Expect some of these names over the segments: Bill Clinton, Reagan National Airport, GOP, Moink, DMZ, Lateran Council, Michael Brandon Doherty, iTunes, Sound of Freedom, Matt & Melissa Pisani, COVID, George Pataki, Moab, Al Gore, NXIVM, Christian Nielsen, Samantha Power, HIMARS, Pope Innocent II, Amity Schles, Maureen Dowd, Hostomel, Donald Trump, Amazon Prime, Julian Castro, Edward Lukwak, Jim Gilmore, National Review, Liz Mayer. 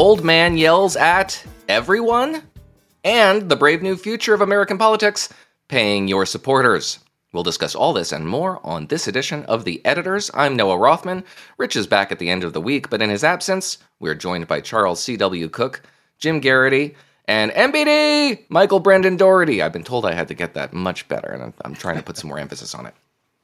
Bold Man Yells at Everyone, and the brave new future of American politics, paying your supporters. We'll discuss all this and more on this edition of The Editors. I'm Noah Rothman. Rich is back at the end of the week, but in his absence, we're joined by Charles C.W. Cook, Jim Garrity, and MBD, Michael Brandon Doherty. I've been told I had to get that much better, and I'm trying to put some more emphasis on it.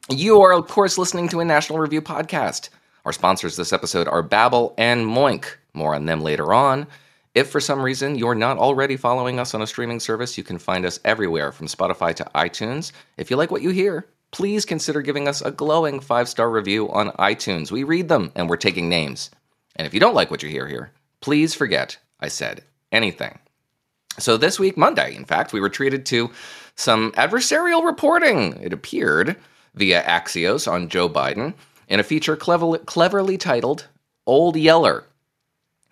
You are, of course, listening to a National Review podcast. Our sponsors this episode are Babbel and Moink. More on them later on. If for some reason you're not already following us on a streaming service, you can find us everywhere from Spotify to iTunes. If you like what you hear, please consider giving us a glowing 5-star review on iTunes. We read them and we're taking names. And if you don't like what you hear here, please forget I said anything. So this week, Monday, in fact, we were treated to some adversarial reporting, it appeared, via Axios on Joe Biden in a feature cleverly titled Old Yeller.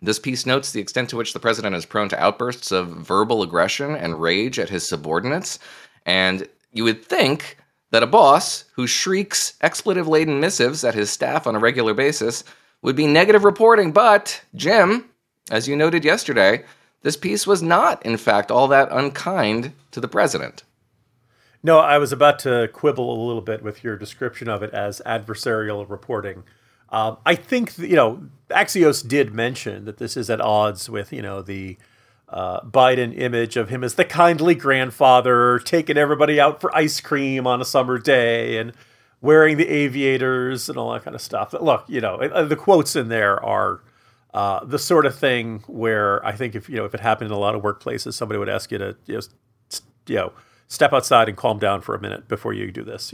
This piece notes the extent to which the president is prone to outbursts of verbal aggression and rage at his subordinates, and you would think that a boss who shrieks expletive-laden missives at his staff on a regular basis would be negative reporting, but, Jim, as you noted yesterday, this piece was not, in fact, all that unkind to the president. No, I was about to quibble a little bit with your description of it as adversarial reporting. I think, Axios did mention that this is at odds with, the Biden image of him as the kindly grandfather taking everybody out for ice cream on a summer day and wearing the aviators and all that kind of stuff. But look, the quotes in there are the sort of thing where I think if it happened in a lot of workplaces, somebody would ask you to step outside and calm down for a minute before you do this,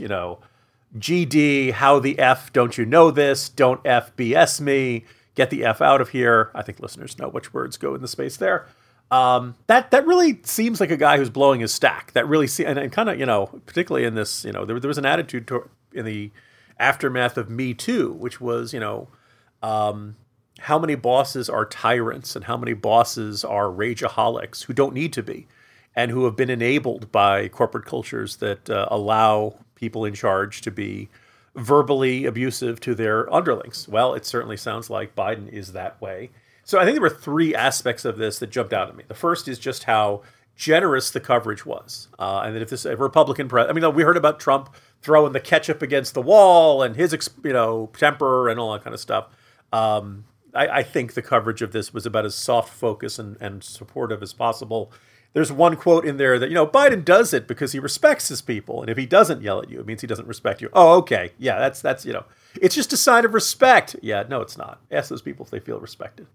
GD, how the F don't you know this? Don't FBS me. Get the F out of here. I think listeners know which words go in the space there. That really seems like a guy who's blowing his stack. That really and kind of, particularly in this, there was an attitude in the aftermath of Me Too, which was, how many bosses are tyrants and how many bosses are rageaholics who don't need to be and who have been enabled by corporate cultures that allow people in charge to be verbally abusive to their underlings. Well, it certainly sounds like Biden is that way. So I think there were three aspects of this that jumped out at me. The first is just how generous the coverage was. And that if this Republican president, we heard about Trump throwing the ketchup against the wall and his, temper and all that kind of stuff. I think the coverage of this was about as soft focus and supportive as possible. There's one quote in there that, Biden does it because he respects his people. And if he doesn't yell at you, it means he doesn't respect you. Oh, okay. Yeah, that's it's just a sign of respect. Yeah, no, it's not. Ask those people if they feel respected.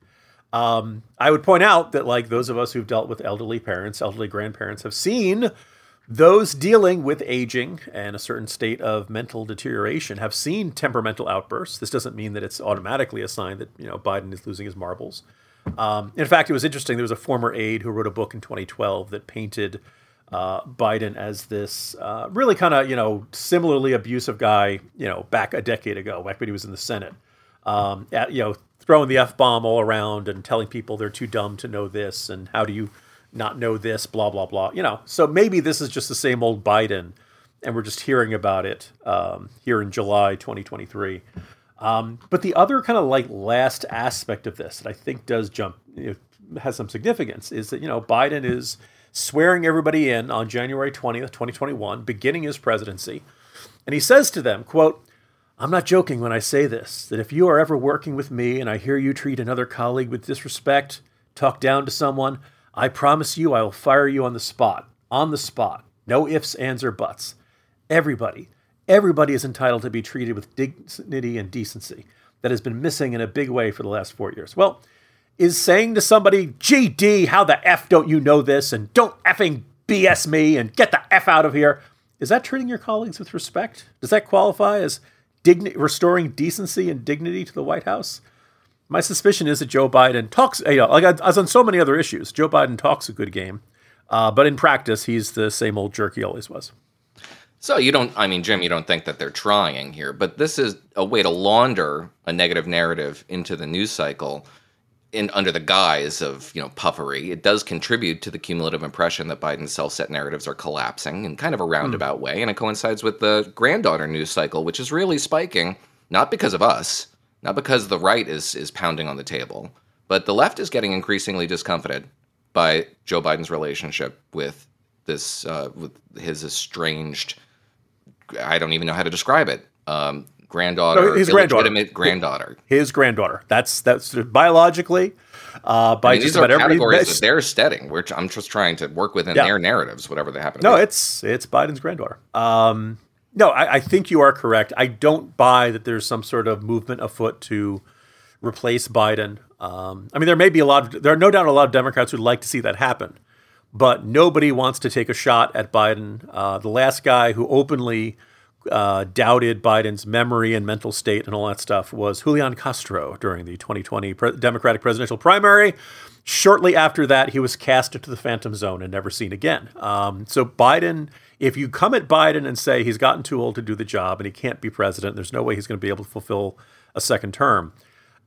I would point out that those of us who've dealt with elderly parents, elderly grandparents have seen those dealing with aging and a certain state of mental deterioration have seen temperamental outbursts. This doesn't mean that it's automatically a sign that, Biden is losing his marbles. In fact, it was interesting. There was a former aide who wrote a book in 2012 that painted Biden as this really kind of, similarly abusive guy, back a decade ago, back when he was in the Senate, throwing the F-bomb all around and telling people they're too dumb to know this and how do you not know this, blah, blah, blah. So maybe this is just the same old Biden and we're just hearing about it here in July 2023. But the other kind of last aspect of this that I think does has some significance is that, Biden is swearing everybody in on January 20th, 2021, beginning his presidency. And he says to them, quote, "I'm not joking when I say this, that if you are ever working with me and I hear you treat another colleague with disrespect, talk down to someone, I promise you I will fire you on the spot. No ifs, ands, or buts. Everybody is entitled to be treated with dignity and decency. That has been missing in a big way for the last 4 years. Well, is saying to somebody, GD, how the F don't you know this? And don't effing BS me and get the F out of here. Is that treating your colleagues with respect? Does that qualify as restoring decency and dignity to the White House? My suspicion is that Joe Biden talks, as on so many other issues, Joe Biden talks a good game. But in practice, he's the same old jerk he always was. So Jim, you don't think that they're trying here, but this is a way to launder a negative narrative into the news cycle under the guise of, puffery. It does contribute to the cumulative impression that Biden's self-set narratives are collapsing in kind of a roundabout way, and it coincides with the granddaughter news cycle, which is really spiking, not because of us, not because the right is pounding on the table, But the left is getting increasingly discomfited by Joe Biden's relationship with this, with his estranged, I don't even know how to describe it, granddaughter, his illegitimate granddaughter. His granddaughter. That's biologically. By just about every categories that they're setting, which I'm just trying to work within their narratives, whatever they happen to be. No, it's Biden's granddaughter. No, I think you are correct. I don't buy that there's some sort of movement afoot to replace Biden. I mean, there are no doubt a lot of Democrats who'd like to see that happen, but nobody wants to take a shot at Biden. The last guy who openly doubted Biden's memory and mental state and all that stuff was Julian Castro during the 2020 Democratic presidential primary. Shortly after that, he was cast into the phantom zone and never seen again. So Biden, if you come at Biden and say he's gotten too old to do the job and he can't be president, there's no way he's going to be able to fulfill a second term,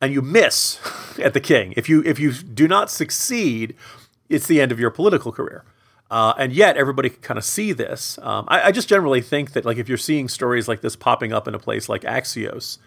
and you miss at the king, if you do not succeed, it's the end of your political career. And yet everybody can kind of see this. I just generally think that, like, if you're seeing stories like this popping up in a place like Axios,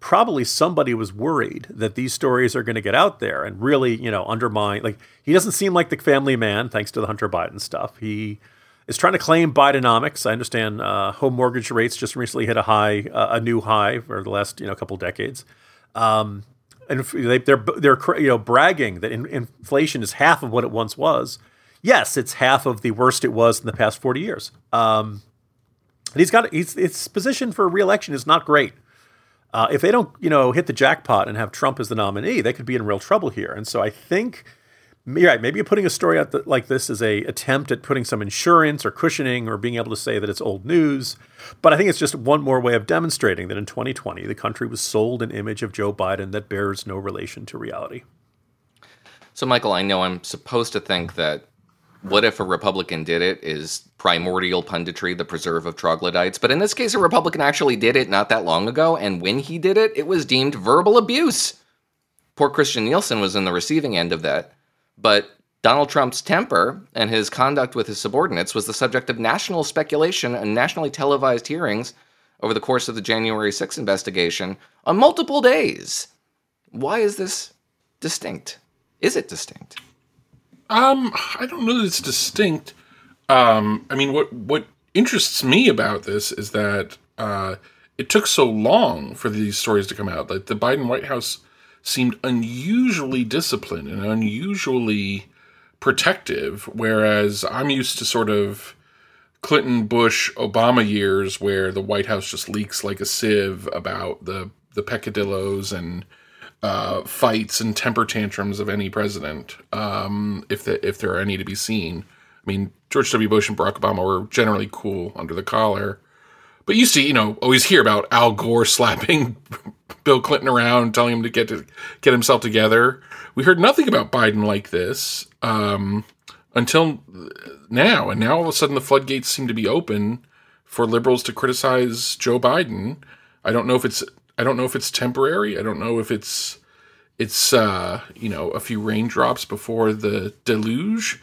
probably somebody was worried that these stories are going to get out there and really, undermine. Like, he doesn't seem like the family man, thanks to the Hunter Biden stuff. He is trying to claim Bidenomics. I understand home mortgage rates just recently hit a new high for the last couple decades. And they're bragging that inflation is half of what it once was. Yes, it's half of the worst it was in the past 40 years. And his position for re-election is not great. If they don't, hit the jackpot and have Trump as the nominee, they could be in real trouble here. And so I think, maybe putting a story out like this is an attempt at putting some insurance or cushioning or being able to say that it's old news. But I think it's just one more way of demonstrating that in 2020, the country was sold an image of Joe Biden that bears no relation to reality. So, Michael, I know I'm supposed to think that what if a Republican did it is primordial punditry, the preserve of troglodytes. But in this case, a Republican actually did it not that long ago. And when he did it, it was deemed verbal abuse. Poor Christian Nielsen was in the receiving end of that. But Donald Trump's temper and his conduct with his subordinates was the subject of national speculation and nationally televised hearings over the course of the January 6th investigation on multiple days. Why is this distinct? Is it distinct? I don't know that it's distinct. I mean, what interests me about this is that it took so long for these stories to come out. Like, the Biden White House seemed unusually disciplined and unusually protective, whereas I'm used to sort of Clinton, Bush, Obama years where the White House just leaks like a sieve about the peccadillos and fights and temper tantrums of any president, if there are any to be seen. I mean, George W. Bush and Barack Obama were generally cool under the collar. But you see, always hear about Al Gore slapping Bill Clinton around, telling him to get himself together. We heard nothing about Biden like this until now. And now all of a sudden the floodgates seem to be open for liberals to criticize Joe Biden. I don't know if it's temporary. I don't know if it's a few raindrops before the deluge.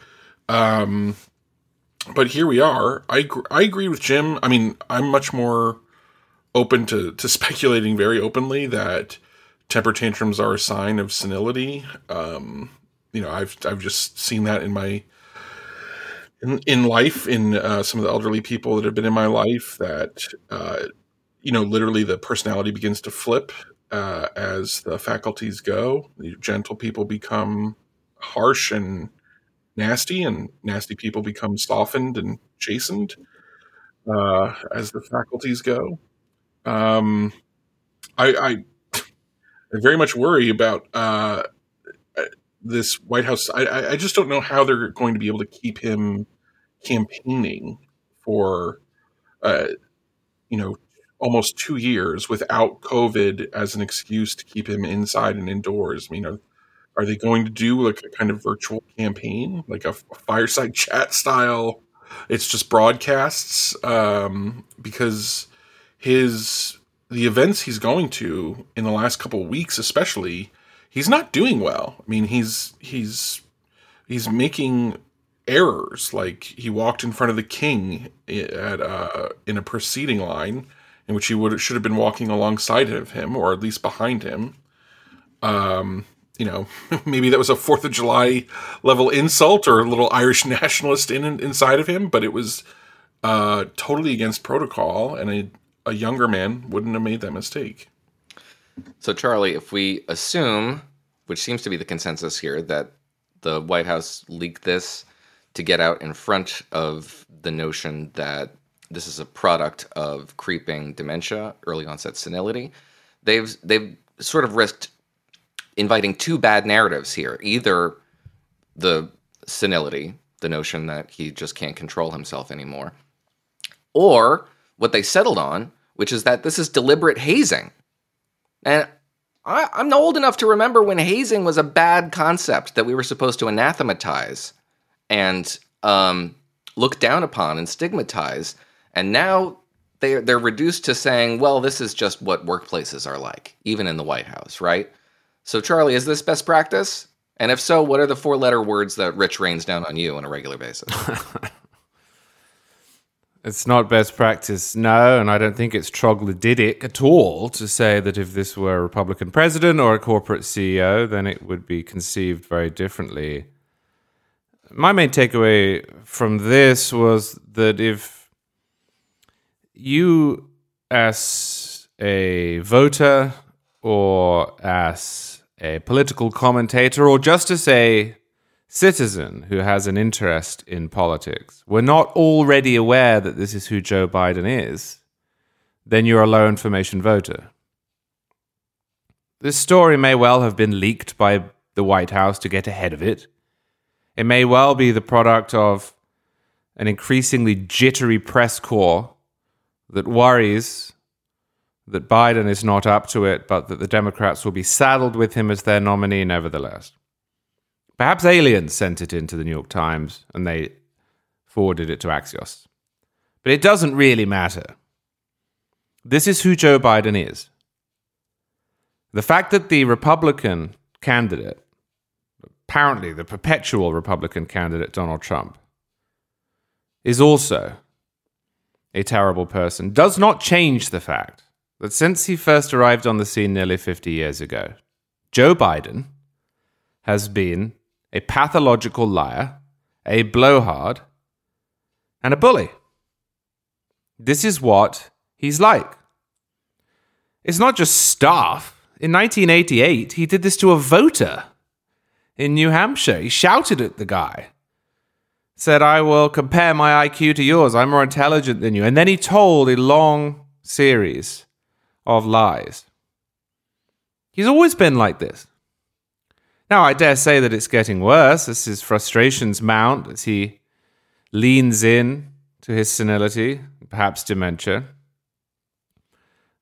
But here we are. I agree with Jim. I mean, I'm much more open to speculating very openly that temper tantrums are a sign of senility. I've just seen that in my in life, in some of the elderly people that have been in my life, that literally the personality begins to flip as the faculties go. The gentle people become harsh and nasty people become softened and chastened as the faculties go. I very much worry about this White House. I just don't know how they're going to be able to keep him campaigning for, almost 2 years without COVID as an excuse to keep him inside and indoors. I mean, are they going to do like a kind of virtual campaign, like a fireside chat style? It's just broadcasts, because the events he's going to in the last couple of weeks, especially, he's not doing well. I mean, he's making errors. Like, he walked in front of the king at in a proceeding line, in which he should have been walking alongside of him, or at least behind him. you know, maybe that was a 4th of July level insult or a little Irish nationalist inside of him, but it was totally against protocol, and a younger man wouldn't have made that mistake. So, Charlie, if we assume, which seems to be the consensus here, that the White House leaked this to get out in front of the notion that this is a product of creeping dementia, early onset senility, they've sort of risked inviting two bad narratives here. Either the senility, the notion that he just can't control himself anymore, or what they settled on, which is that this is deliberate hazing. And I'm old enough to remember when hazing was a bad concept that we were supposed to anathematize and look down upon and stigmatize. And now they're reduced to saying, well, this is just what workplaces are like, even in the White House, right? So, Charlie, is this best practice? And if so, what are the four-letter words that Rich rains down on you on a regular basis? It's not best practice, no, and I don't think it's troglodytic at all to say that if this were a Republican president or a corporate CEO, then it would be conceived very differently. My main takeaway from this was that if you, as a voter or as a political commentator or just as a citizen who has an interest in politics, we're not already aware that this is who Joe Biden is, then you're a low-information voter. This story may well have been leaked by the White House to get ahead of it. It may well be the product of an increasingly jittery press corps that worries that Biden is not up to it, but that the Democrats will be saddled with him as their nominee nevertheless. Perhaps aliens sent it into the New York Times and they forwarded it to Axios. But it doesn't really matter. This is who Joe Biden is. The fact that the Republican candidate, apparently the perpetual Republican candidate, Donald Trump, is also a terrible person does not change the fact that since he first arrived on the scene nearly 50 years ago, Joe Biden has been a pathological liar, a blowhard, and a bully. This is what he's like. It's not just staff. In 1988, he did this to a voter in New Hampshire. He shouted at the guy, said, "I will compare my IQ to yours. I'm more intelligent than you." And then he told a long series of lies. He's always been like this. Now, I dare say that it's getting worse as his frustrations mount, as he leans in to his senility, perhaps dementia.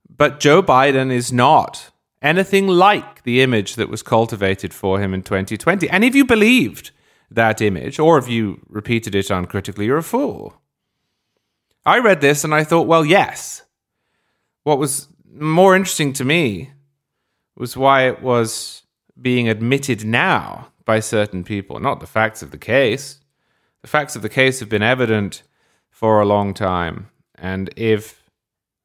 But Joe Biden is not anything like the image that was cultivated for him in 2020. And if you believed that image, or if you repeated it uncritically, you're a fool. I read this and I thought, well, yes. What was more interesting to me was why it was being admitted now by certain people, not the facts of the case. The facts of the case have been evident for a long time. And if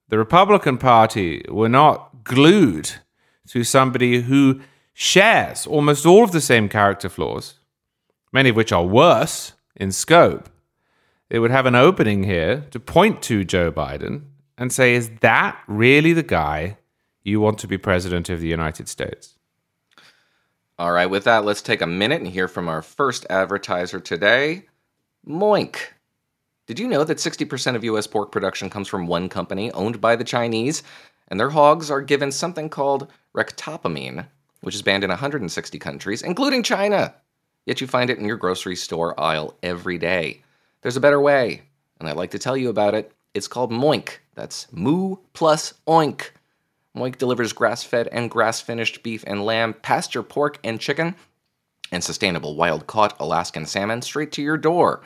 the Republican Party were not glued to somebody who shares almost all of the same character flaws, many of which are worse in scope, it would have an opening here to point to Joe Biden and say, is that really the guy you want to be president of the United States? All right, with that, let's take a minute and hear from our first advertiser today, Moink. Did you know that 60% of U.S. pork production comes from one company owned by the Chinese, and their hogs are given something called rictopamine, which is banned in 160 countries, including China? Yet you find it in your grocery store aisle every day. There's a better way, and I'd like to tell you about it. It's called Moink. That's moo plus oink. Moink delivers grass-fed and grass-finished beef and lamb, pasture pork and chicken, and sustainable wild-caught Alaskan salmon straight to your door.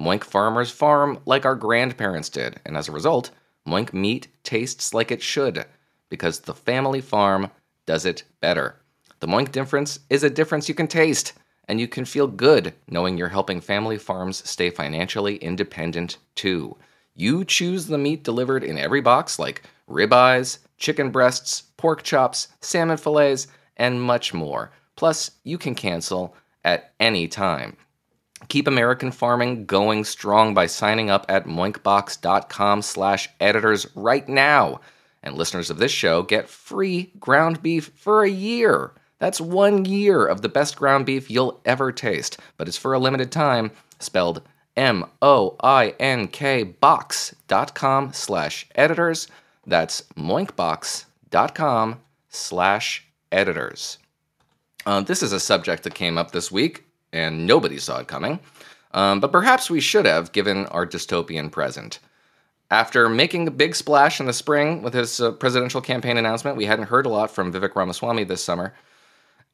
Moink farmers farm like our grandparents did, and as a result, Moink meat tastes like it should, because the family farm does it better. The Moink difference is a difference you can taste, and you can feel good knowing you're helping family farms stay financially independent, too. You choose the meat delivered in every box, like ribeyes, chicken breasts, pork chops, salmon fillets, and much more. Plus, you can cancel at any time. Keep American farming going strong by signing up at moinkbox.com/editors right now. And listeners of this show get free ground beef for a year. That's 1 year of the best ground beef you'll ever taste. But it's for a limited time, spelled moinkbox.com/editors. That's moinkbox.com/editors. This is a subject that came up this week, and nobody saw it coming. But perhaps we should have, given our dystopian present. After making a big splash in the spring with his presidential campaign announcement, we hadn't heard a lot from Vivek Ramaswamy this summer.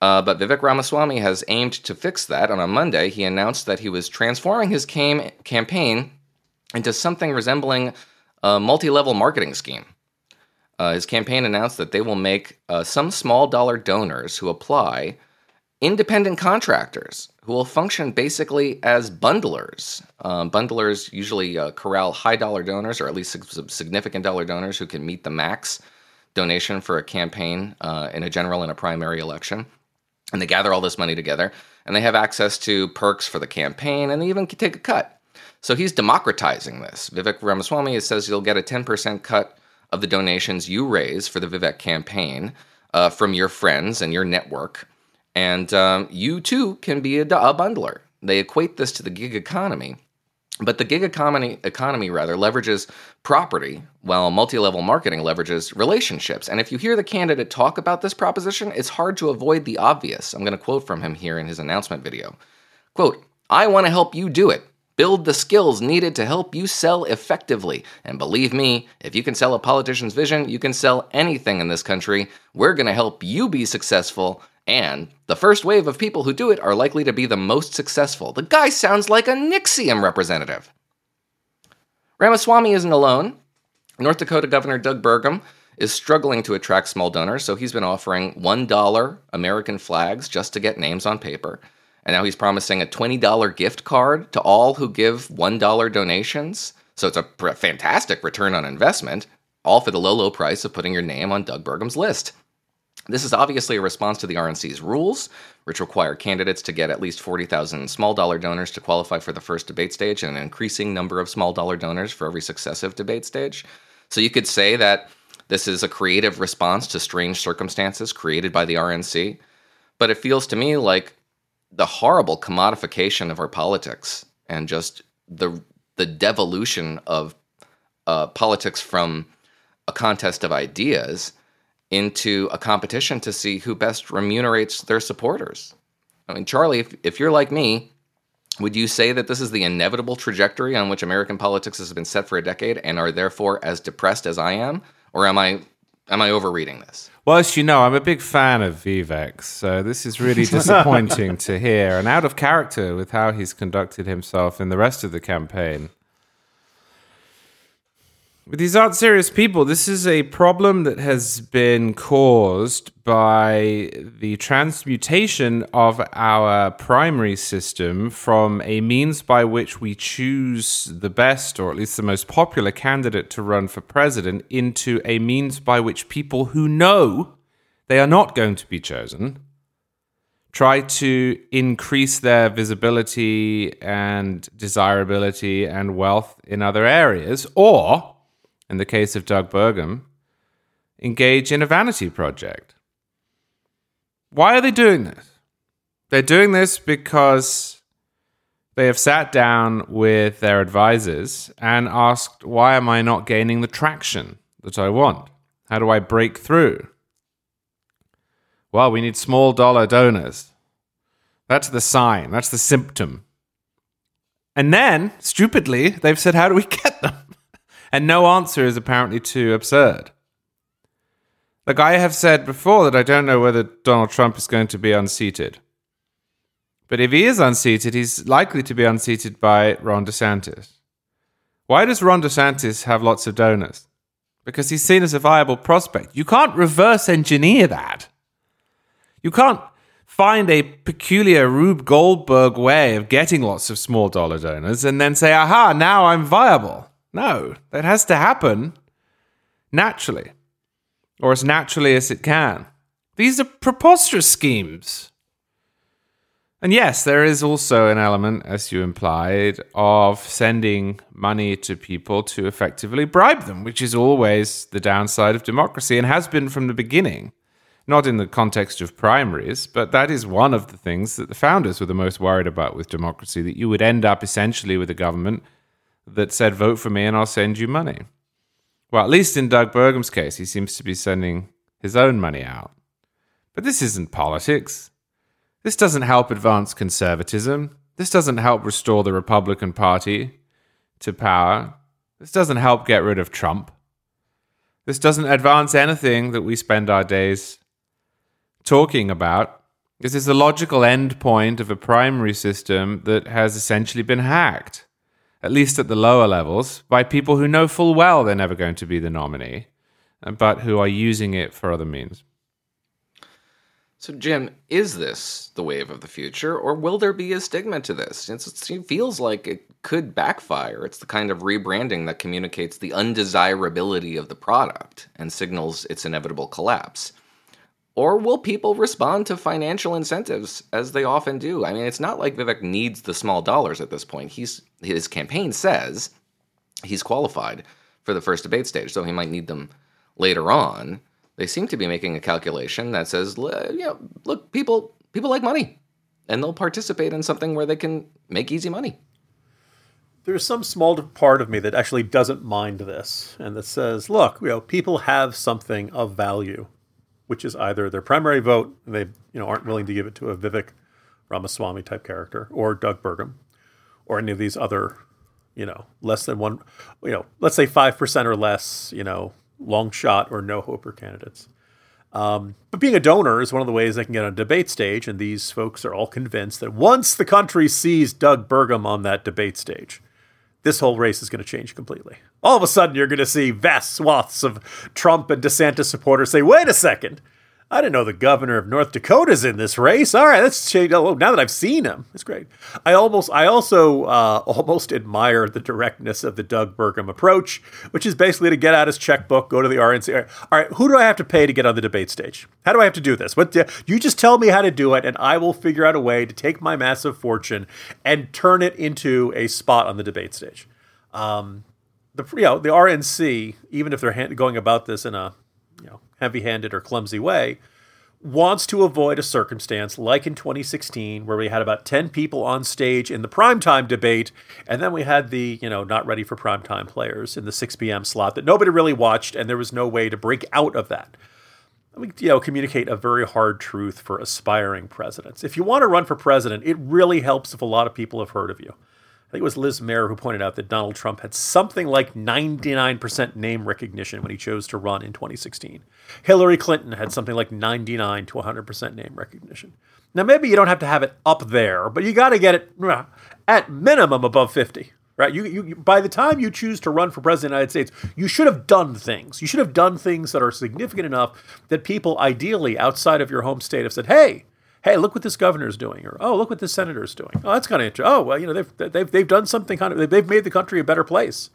But Vivek Ramaswamy has aimed to fix that. On a Monday, he announced that he was transforming his campaign into something resembling a multi-level marketing scheme. His campaign announced that they will make some small-dollar donors who apply independent contractors who will function basically as bundlers. Bundlers usually corral high-dollar donors, or at least significant dollar donors who can meet the max donation for a campaign in a general and a primary election. And they gather all this money together, and they have access to perks for the campaign, and they even can take a cut. So he's democratizing this. Vivek Ramaswamy says you'll get a 10% cut of the donations you raise for the Vivek campaign from your friends and your network. And you, too, can be a bundler. They equate this to the gig economy. But the gig economy leverages property, while multi-level marketing leverages relationships. And if you hear the candidate talk about this proposition, it's hard to avoid the obvious. I'm going to quote from him here in his announcement video. Quote, "I want to help you do it. Build the skills needed to help you sell effectively. And believe me, if you can sell a politician's vision, you can sell anything in this country. We're going to help you be successful. And the first wave of people who do it are likely to be the most successful." The guy sounds like a NXIVM representative. Ramaswamy isn't alone. North Dakota Governor Doug Burgum is struggling to attract small donors, so he's been offering $1 American flags just to get names on paper. And now he's promising a $20 gift card to all who give $1 donations. So it's a fantastic return on investment, all for the low, low price of putting your name on Doug Burgum's list. This is obviously a response to the RNC's rules, which require candidates to get at least 40,000 small-dollar donors to qualify for the first debate stage, and an increasing number of small-dollar donors for every successive debate stage. So you could say that this is a creative response to strange circumstances created by the RNC, but it feels to me like the horrible commodification of our politics and just the devolution of politics from a contest of ideas into a competition to see who best remunerates their supporters. I mean, Charlie, if you're like me, would you say that this is the inevitable trajectory on which American politics has been set for a decade and are therefore as depressed as I am? Or am I overreading this? Well, as you know, I'm a big fan of Vivek, so this is really disappointing to hear, and out of character with how he's conducted himself in the rest of the campaign. But these aren't serious people. This is a problem that has been caused by the transmutation of our primary system from a means by which we choose the best, or at least the most popular candidate to run for president, into a means by which people who know they are not going to be chosen try to increase their visibility and desirability and wealth in other areas, or, in the case of Doug Burgum, engage in a vanity project. Why are they doing this? They're doing this because they have sat down with their advisors and asked, why am I not gaining the traction that I want? How do I break through? Well, we need small dollar donors. That's the sign. That's the symptom. And then, stupidly, they've said, how do we get them? And no answer is apparently too absurd. Look, I have said before that I don't know whether Donald Trump is going to be unseated. But if he is unseated, he's likely to be unseated by Ron DeSantis. Why does Ron DeSantis have lots of donors? Because he's seen as a viable prospect. You can't reverse engineer that. You can't find a peculiar Rube Goldberg way of getting lots of small dollar donors and then say, aha, now I'm viable. No, that has to happen naturally, or as naturally as it can. These are preposterous schemes. And yes, there is also an element, as you implied, of sending money to people to effectively bribe them, which is always the downside of democracy and has been from the beginning. Not in the context of primaries, but that is one of the things that the founders were the most worried about with democracy, that you would end up essentially with a government that said, vote for me and I'll send you money. Well, at least in Doug Burgum's case, he seems to be sending his own money out. But this isn't politics. This doesn't help advance conservatism. This doesn't help restore the Republican Party to power. This doesn't help get rid of Trump. This doesn't advance anything that we spend our days talking about. This is the logical end point of a primary system that has essentially been hacked, at least at the lower levels, by people who know full well they're never going to be the nominee, but who are using it for other means. So, Jim, is this the wave of the future, or will there be a stigma to this? It feels like it could backfire. It's the kind of rebranding that communicates the undesirability of the product and signals its inevitable collapse. Or will people respond to financial incentives, as they often do? I mean, it's not like Vivek needs the small dollars at this point. His campaign says he's qualified for the first debate stage, so he might need them later on. They seem to be making a calculation that says, look, people like money, and they'll participate in something where they can make easy money. There's some small part of me that actually doesn't mind this, and that says, look, people have something of value, which is either their primary vote, and they aren't willing to give it to a Vivek Ramaswamy type character, or Doug Burgum, or any of these other, less than one, let's say 5% or less, long shot or no hoper candidates. But being a donor is one of the ways they can get on a debate stage. And these folks are all convinced that once the country sees Doug Burgum on that debate stage, this whole race is going to change completely. All of a sudden, you're going to see vast swaths of Trump and DeSantis supporters say, wait a second, I didn't know the governor of North Dakota's in this race. All right, let's change. Oh, now that I've seen him, it's great. I also admire the directness of the Doug Burgum approach, which is basically to get out his checkbook, go to the RNC. All right, who do I have to pay to get on the debate stage? How do I have to do this? What you just tell me how to do it, and I will figure out a way to take my massive fortune and turn it into a spot on the debate stage. The RNC, even if they're going about this in a heavy-handed or clumsy way, wants to avoid a circumstance like in 2016 where we had about 10 people on stage in the primetime debate, and then we had the, not ready for primetime players in the 6 p.m. slot that nobody really watched, and there was no way to break out of that. We, communicate a very hard truth for aspiring presidents. If you want to run for president, it really helps if a lot of people have heard of you. I think it was Liz Mayer who pointed out that Donald Trump had something like 99% name recognition when he chose to run in 2016. Hillary Clinton had something like 99 to 100% name recognition. Now, maybe you don't have to have it up there, but you got to get it at minimum above 50, right? You by the time you choose to run for president of the United States, you should have done things. You should have done things that are significant enough that people ideally outside of your home state have said, hey, look what this governor's doing, or oh, look what this senator's doing. Oh, that's kind of interesting. Oh, well, they've done something they've made the country a better place.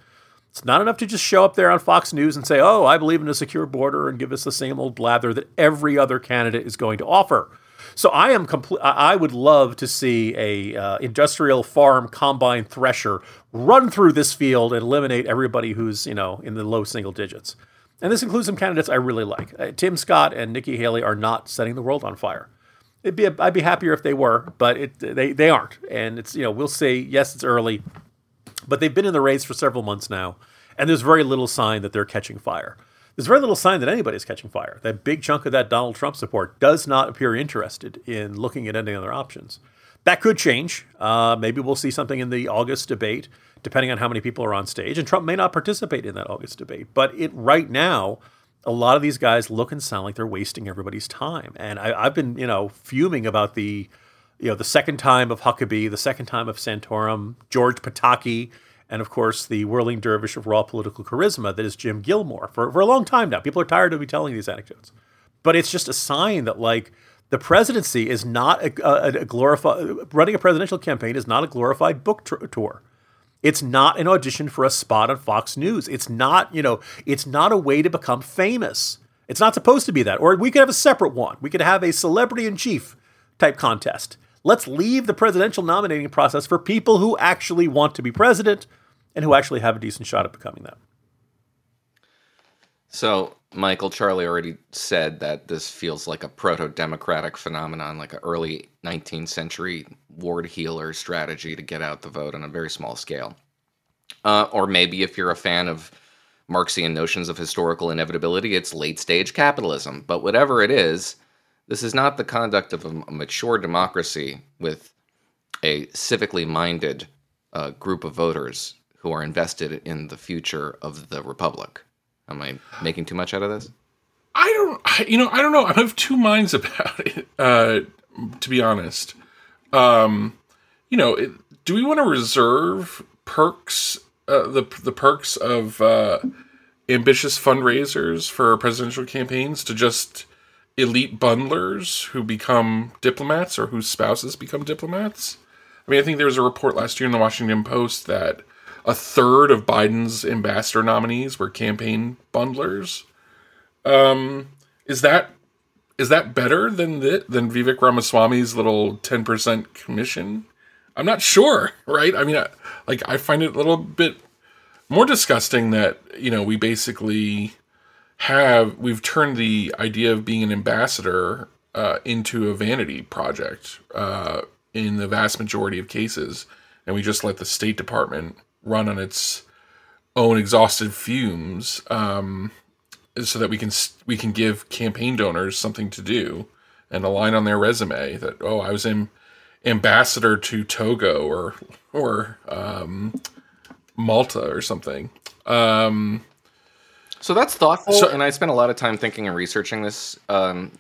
It's not enough to just show up there on Fox News and say, oh, I believe in a secure border, and give us the same old blather that every other candidate is going to offer. So I would love to see a industrial farm combine thresher run through this field and eliminate everybody who's in the low single digits. And this includes some candidates I really like. Tim Scott and Nikki Haley are not setting the world on fire. I'd be happier if they were, but they aren't. And it's, we'll see. Yes, it's early, but they've been in the race for several months now, and there's very little sign that they're catching fire. There's very little sign that anybody's catching fire. That big chunk of that Donald Trump support does not appear interested in looking at any other options. That could change. Maybe we'll see something in the August debate, depending on how many people are on stage, and Trump may not participate in that August debate. But right now, a lot of these guys look and sound like they're wasting everybody's time. And I've been, fuming about the, the second time of Huckabee, the second time of Santorum, George Pataki, and of course the whirling dervish of raw political charisma that is Jim Gilmore for a long time now. People are tired of me telling these anecdotes. But it's just a sign that the presidency is not a glorified, running a presidential campaign is not a glorified book tour. It's not an audition for a spot on Fox News. It's not, it's not a way to become famous. It's not supposed to be that. Or we could have a separate one. We could have a celebrity in chief type contest. Let's leave the presidential nominating process for people who actually want to be president and who actually have a decent shot at becoming that. So, Michael, Charlie already said that this feels like a proto-democratic phenomenon, like an early 19th century ward heeler strategy to get out the vote on a very small scale. Or maybe if you're a fan of Marxian notions of historical inevitability, it's late-stage capitalism. But whatever it is, this is not the conduct of a mature democracy with a civically minded group of voters who are invested in the future of the republic. Am I making too much out of this? I don't know. I have two minds about it, to be honest. Do we want to reserve perks, the perks of ambitious fundraisers for presidential campaigns to just elite bundlers who become diplomats or whose spouses become diplomats? I mean, I think there was a report last year in the Washington Post that a third of Biden's ambassador nominees were campaign bundlers. Is that better than Vivek Ramaswamy's little 10% commission? I'm not sure, right? I mean, I find it a little bit more disgusting that, we basically we've turned the idea of being an ambassador into a vanity project in the vast majority of cases, and we just let the State Department run on its own exhausted fumes, so that we can give campaign donors something to do and a line on their resume that, oh, I was an ambassador to Togo or Malta or something. So that's thoughtful, and I spent a lot of time thinking and researching this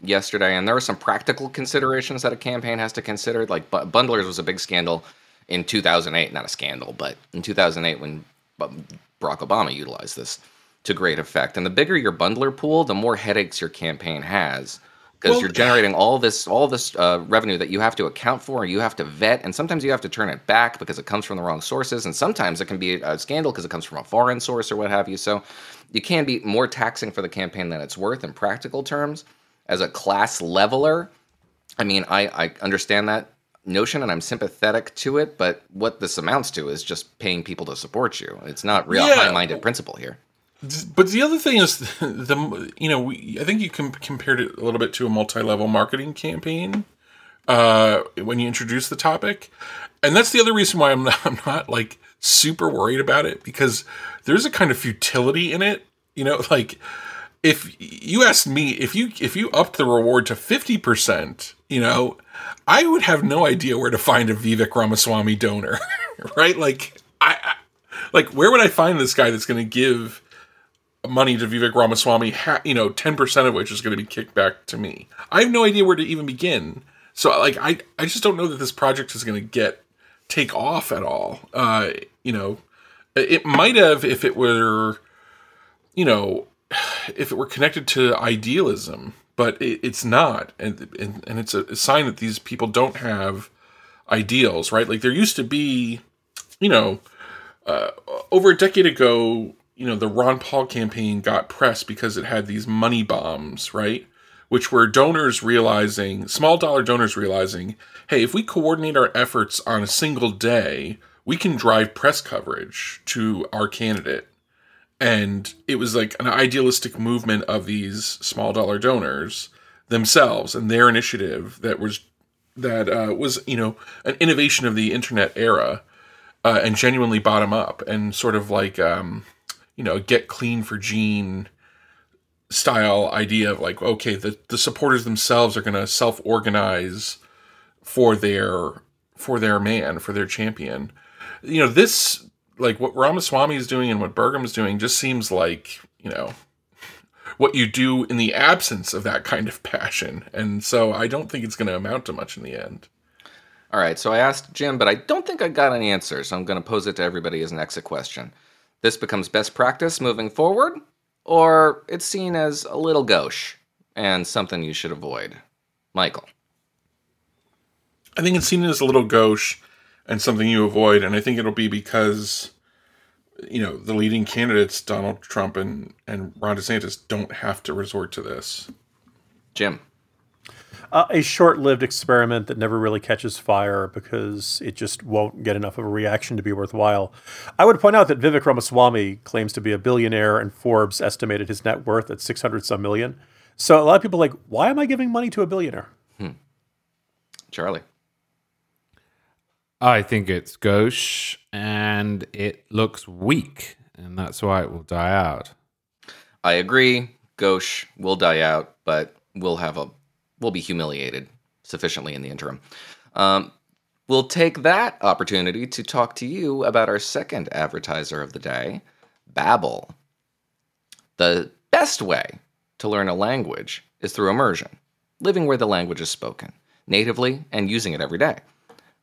yesterday, and there are some practical considerations that a campaign has to consider. Like, bundlers was a big scandal in 2008, not a scandal, but in 2008 when Barack Obama utilized this to great effect. And the bigger your bundler pool, the more headaches your campaign has, because you're generating all this revenue that you have to account for, and you have to vet, and sometimes you have to turn it back because it comes from the wrong sources, and sometimes it can be a scandal because it comes from a foreign source or what have you. So you can be more taxing for the campaign than it's worth in practical terms. As a class leveler, I mean, I understand that notion, and I'm sympathetic to it, but what this amounts to is just paying people to support you. It's not real high-minded principle here. But the other thing is, I think you can compare it a little bit to a multi-level marketing campaign when you introduce the topic, and that's the other reason why I'm not like super worried about it, because there's a kind of futility in it. Like, if you asked me if you upped the reward to 50%, I would have no idea where to find a Vivek Ramaswamy donor, right? Like, I where would I find this guy that's going to give money to Vivek Ramaswamy, 10% of which is going to be kicked back to me? I have no idea where to even begin. So, like, I just don't know that this project is going to take off at all. It might have if it were, if it were connected to idealism. But it's not, and it's a sign that these people don't have ideals, right? Like, there used to be, over a decade ago, the Ron Paul campaign got press because it had these money bombs, right? Which were small dollar donors realizing, hey, if we coordinate our efforts on a single day, we can drive press coverage to our candidate. And it was like an idealistic movement of these small dollar donors themselves and their initiative that was an innovation of the internet era, and genuinely bottom up and sort of like, get clean for Gene style idea of like, okay, the supporters themselves are going to self-organize for their champion. This, like, what Ramaswamy is doing and what Burgum is doing just seems like, what you do in the absence of that kind of passion. And so I don't think it's going to amount to much in the end. All right. So I asked Jim, but I don't think I got an answer. So I'm going to pose it to everybody as an exit question. This becomes best practice moving forward, or it's seen as a little gauche and something you should avoid? Michael. I think it's seen as a little gauche and something you avoid, and I think it'll be because, the leading candidates, Donald Trump and Ron DeSantis, don't have to resort to this. Jim. a short-lived experiment that never really catches fire because it just won't get enough of a reaction to be worthwhile. I would point out that Vivek Ramaswamy claims to be a billionaire, and Forbes estimated his net worth at 600-some million. So a lot of people are like, why am I giving money to a billionaire? Charlie? I think it's gauche, and it looks weak, and that's why it will die out. I agree. Gauche will die out, but we'll be humiliated sufficiently in the interim. We'll take that opportunity to talk to you about our second advertiser of the day, Babbel. The best way to learn a language is through immersion, living where the language is spoken, natively, and using it every day.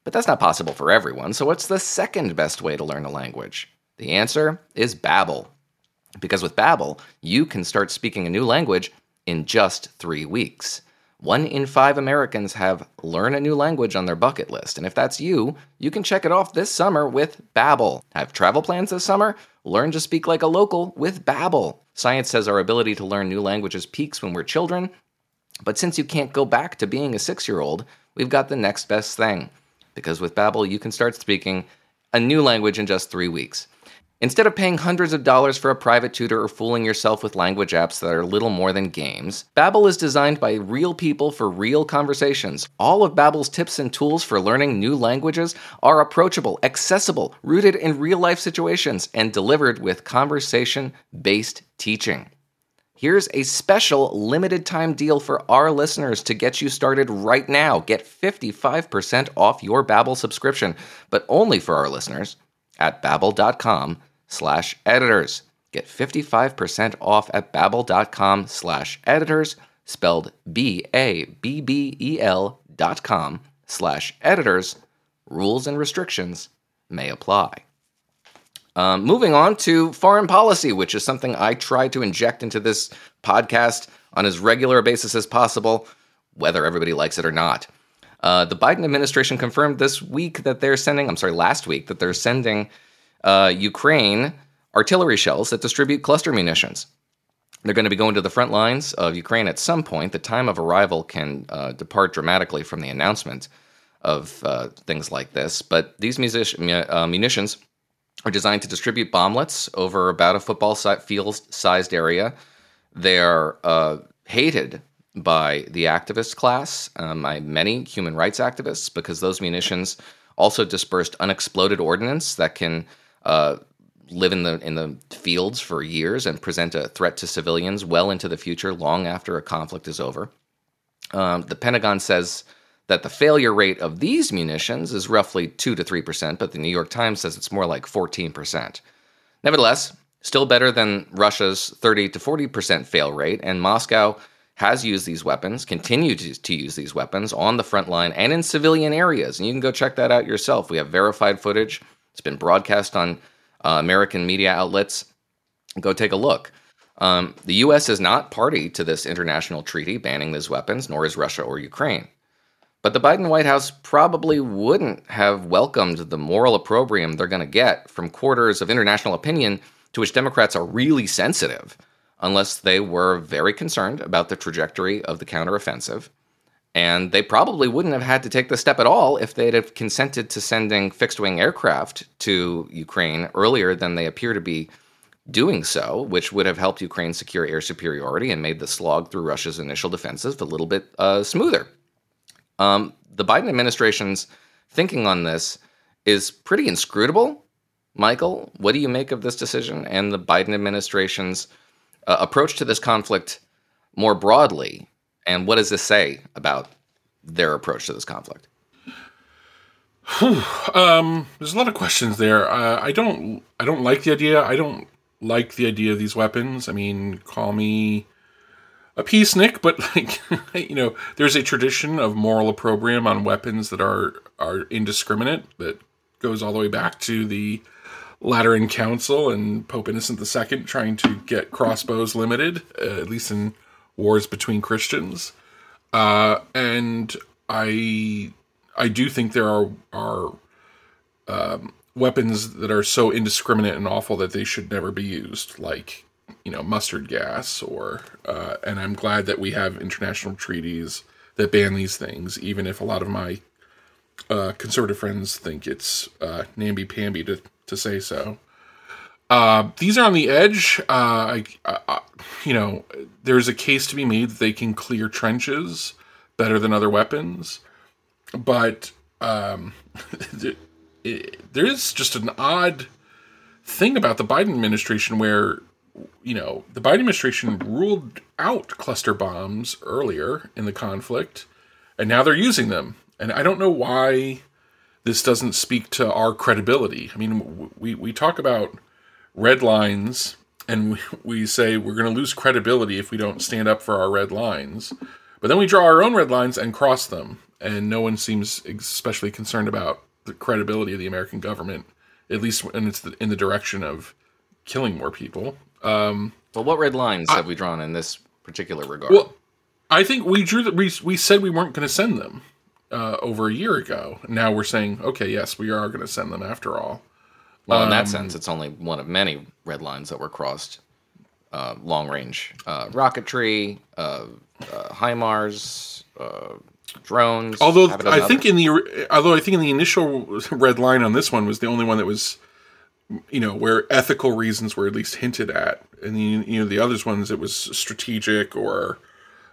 But that's not possible for everyone, so what's the second best way to learn a language? The answer is Babbel. Because with Babbel, you can start speaking a new language in just 3 weeks. 1 in 5 Americans have learn a new language on their bucket list. And if that's you, you can check it off this summer with Babbel. Have travel plans this summer? Learn to speak like a local with Babbel. Science says our ability to learn new languages peaks when we're children. But since you can't go back to being a 6-year-old, we've got the next best thing. Because with Babbel, you can start speaking a new language in just 3 weeks. Instead of paying hundreds of dollars for a private tutor or fooling yourself with language apps that are little more than games, Babbel is designed by real people for real conversations. All of Babbel's tips and tools for learning new languages are approachable, accessible, rooted in real-life situations, and delivered with conversation-based teaching. Here's a special limited-time deal for our listeners to get you started right now. Get 55% off your Babbel subscription, but only for our listeners at babbel.com/editors. Get 55% off at babbel.com/editors, spelled BABBEL.com/editors. Rules and restrictions may apply. Moving on to foreign policy, which is something I try to inject into this podcast on as regular a basis as possible, whether everybody likes it or not. The Biden administration confirmed last week that they're sending Ukraine artillery shells that distribute cluster munitions. They're going to be going to the front lines of Ukraine at some point. The time of arrival can depart dramatically from the announcement of things like this. But these munitions are designed to distribute bomblets over about a football field-sized area. They're hated by the activist class, by many human rights activists, because those munitions also dispersed unexploded ordnance that can live in the fields for years and present a threat to civilians well into the future, long after a conflict is over. The Pentagon says that the failure rate of these munitions is roughly 2 to 3%, but the New York Times says it's more like 14%. Nevertheless, still better than Russia's 30 to 40% fail rate, and Moscow has used these weapons, continue to use these weapons on the front line and in civilian areas. And you can go check that out yourself. We have verified footage. It's been broadcast on American media outlets. Go take a look. The U.S. is not party to this international treaty banning these weapons, nor is Russia or Ukraine. But the Biden White House probably wouldn't have welcomed the moral opprobrium they're going to get from quarters of international opinion to which Democrats are really sensitive, unless they were very concerned about the trajectory of the counteroffensive. And they probably wouldn't have had to take the step at all if they'd have consented to sending fixed-wing aircraft to Ukraine earlier than they appear to be doing so, which would have helped Ukraine secure air superiority and made the slog through Russia's initial defenses a little bit smoother. The Biden administration's thinking on this is pretty inscrutable. Michael, what do you make of this decision and the Biden administration's approach to this conflict more broadly, and what does this say about their approach to this conflict? There's a lot of questions there. I don't like the idea. I don't like the idea of these weapons. I mean, call me a peace Nick, but there's a tradition of moral opprobrium on weapons that are indiscriminate that goes all the way back to the Lateran Council and Pope Innocent II trying to get crossbows limited, at least in wars between Christians. And I do think there are weapons that are so indiscriminate and awful that they should never be used, like mustard gas, and I'm glad that we have international treaties that ban these things, even if a lot of my conservative friends think it's namby-pamby to say so. These are on the edge. There's a case to be made that they can clear trenches better than other weapons, but there is just an odd thing about the Biden administration where, you know, the Biden administration ruled out cluster bombs earlier in the conflict, and now they're using them. And I don't know why this doesn't speak to our credibility. I mean, we talk about red lines, and we say we're going to lose credibility if we don't stand up for our red lines. But then we draw our own red lines and cross them, and no one seems especially concerned about the credibility of the American government, at least when it's in the direction of killing more people. Well, what red lines have we drawn in this particular regard? Well, I think we drew that we said we weren't going to send them over a year ago. Now we're saying, okay, yes, we are going to send them after all. Well, in that sense, it's only one of many red lines that were crossed. Long-range rocketry, HIMARS, drones. Although I think in the initial red line on this one was the only one that was, you know, where ethical reasons were at least hinted at, and the others ones it was strategic or,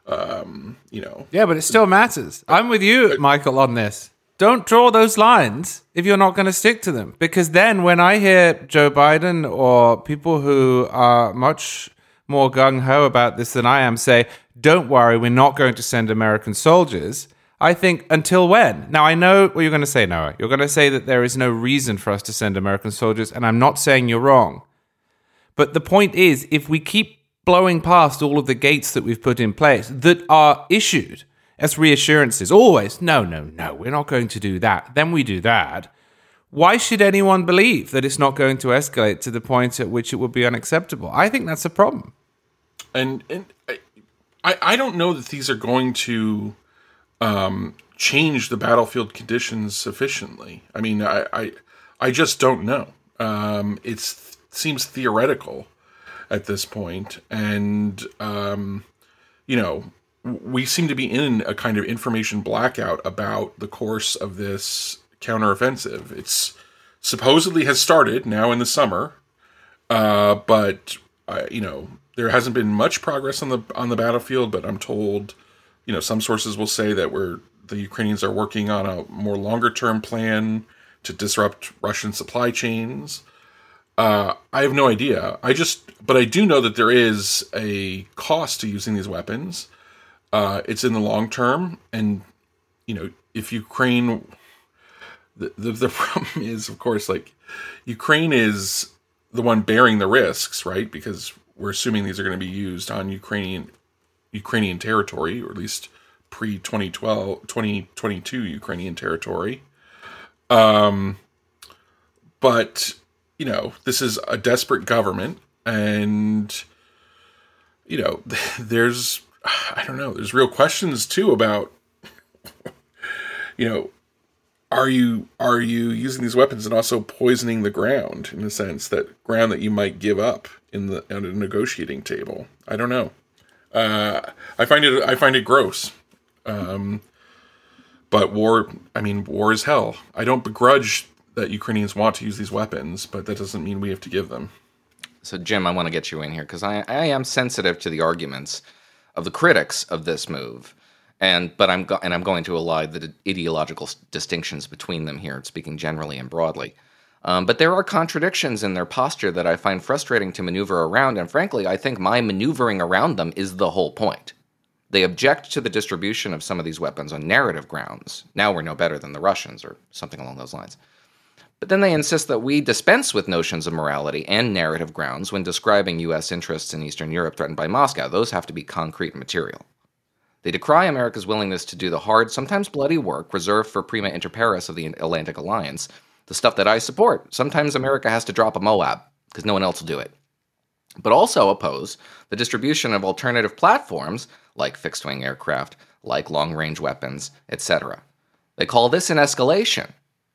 Yeah, but it still matters. I'm with you, Michael, on this. Don't draw those lines if you're not going to stick to them. Because then when I hear Joe Biden or people who are much more gung-ho about this than I am say, don't worry, we're not going to send American soldiers, I think, until when? Now, I know what you're going to say, Noah. You're going to say that there is no reason for us to send American soldiers, and I'm not saying you're wrong. But the point is, if we keep blowing past all of the gates that we've put in place that are issued as reassurances, always, no, we're not going to do that. Then we do that. Why should anyone believe that it's not going to escalate to the point at which it would be unacceptable? I think that's a problem. And I don't know that these are going to change the battlefield conditions sufficiently. I mean, I just don't know. It seems theoretical at this point. And, we seem to be in a kind of information blackout about the course of this counteroffensive. It's supposedly has started now in the summer, but there hasn't been much progress on the battlefield. But I'm told, some sources will say that the Ukrainians are working on a more longer term plan to disrupt Russian supply chains. I have no idea. But I do know that there is a cost to using these weapons. It's in the long term, and if Ukraine, the problem is, of course, like Ukraine is the one bearing the risks, right? Because we're assuming these are going to be used on Ukrainian territory, or at least pre-2012, 2022 Ukrainian territory. But this is a desperate government, and there's. I don't know. There's real questions too about, are you using these weapons and also poisoning the ground in the sense that ground that you might give up at a negotiating table? I don't know. I find it gross. But war is hell. I don't begrudge that Ukrainians want to use these weapons, but that doesn't mean we have to give them. So Jim, I want to get you in here because I am sensitive to the arguments of the critics of this move, but I'm going to allow the ideological distinctions between them here, speaking generally and broadly. But there are contradictions in their posture that I find frustrating to maneuver around, and frankly, I think my maneuvering around them is the whole point. They object to the distribution of some of these weapons on narrative grounds. Now we're no better than the Russians, or something along those lines. But then they insist that we dispense with notions of morality and narrative grounds when describing U.S. interests in Eastern Europe threatened by Moscow. Those have to be concrete and material. They decry America's willingness to do the hard, sometimes bloody work reserved for prima inter pares of the Atlantic Alliance, the stuff that I support. Sometimes America has to drop a Moab because no one else will do it. But also oppose the distribution of alternative platforms like fixed-wing aircraft, like long-range weapons, etc. They call this an escalation,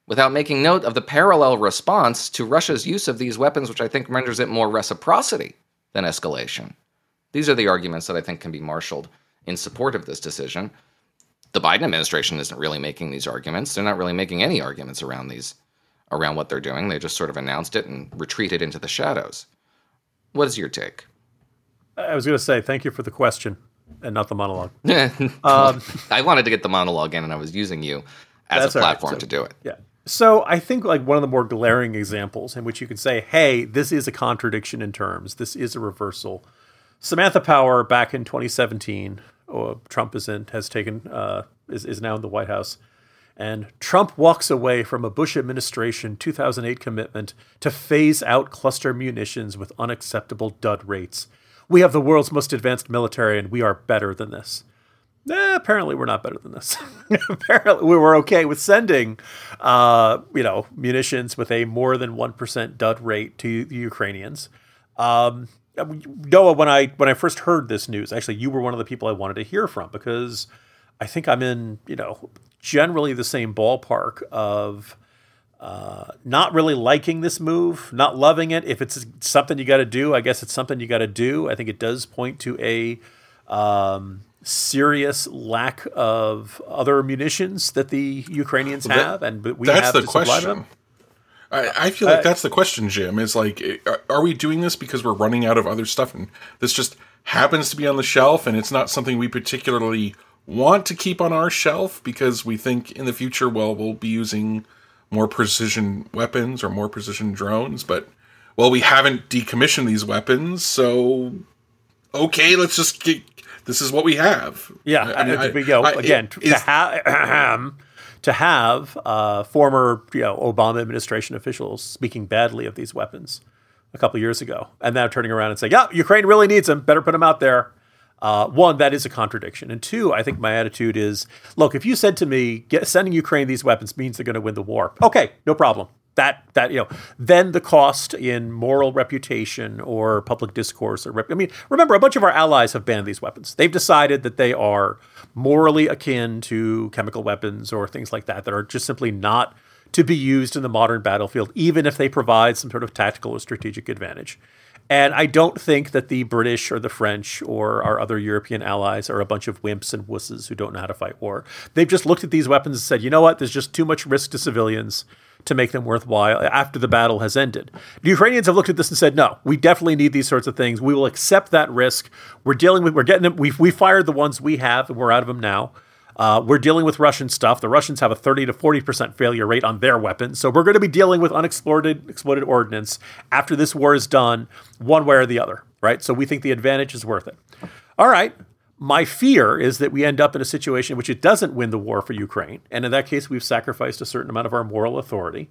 without making note of the parallel response to Russia's use of these weapons, which I think renders it more reciprocity than escalation. These are the arguments that I think can be marshaled in support of this decision. the Biden administration isn't really making these arguments. They're not really making any arguments around these, around what they're doing. They just sort of announced it and retreated into the shadows. What is your take? I was going to say, thank you for the question and not the monologue. I wanted to get the monologue in, and I was using you as a platform to do it. Yeah. So I think like one of the more glaring examples in which you can say, hey, this is a contradiction in terms. This is a reversal. Samantha Power back in 2017, Trump is now in the White House. And Trump walks away from a Bush administration 2008 commitment to phase out cluster munitions with unacceptable dud rates. We have the world's most advanced military, and we are better than this. Apparently we're not better than this. Apparently we were okay with sending, munitions with a more than 1% dud rate to the Ukrainians. Noah, when I first heard this news, actually you were one of the people I wanted to hear from, because I think I'm in, generally the same ballpark of not really liking this move, not loving it. If it's something you got to do, I guess it's something you got to do. I think it does point to a serious lack of other munitions that the Ukrainians have, and we have to supply them. I feel like that's the question, Jim. Is like, are we doing this because we're running out of other stuff, and this just happens to be on the shelf, and it's not something we particularly want to keep on our shelf because we think in the future, well, we'll be using more precision weapons or more precision drones, but well, we haven't decommissioned these weapons, so okay, let's just get. This is what we have. Yeah, to have former Obama administration officials speaking badly of these weapons a couple of years ago, and now turning around and saying, "Yeah, Ukraine really needs them. Better put them out there." One, that is a contradiction, and two, I think my attitude is: look, if you said to me, sending Ukraine these weapons means they're going to win the war," okay, no problem. Then the cost in moral reputation or public discourse remember, a bunch of our allies have banned these weapons. They've decided that they are morally akin to chemical weapons or things like that that are just simply not to be used in the modern battlefield, even if they provide some sort of tactical or strategic advantage. And I don't think that the British or the French or our other European allies are a bunch of wimps and wusses who don't know how to fight war. They've just looked at these weapons and said, you know what, there's just too much risk to civilians to make them worthwhile after the battle has ended. The Ukrainians have looked at this and said, no, we definitely need these sorts of things. We will accept that risk. We're getting them. We fired the ones we have, and we're out of them now. We're dealing with Russian stuff. The Russians have a 30 to 40% failure rate on their weapons. So we're going to be dealing with exploded ordnance after this war is done, one way or the other, right? So we think the advantage is worth it. All right. My fear is that we end up in a situation in which it doesn't win the war for Ukraine. And in that case, we've sacrificed a certain amount of our moral authority.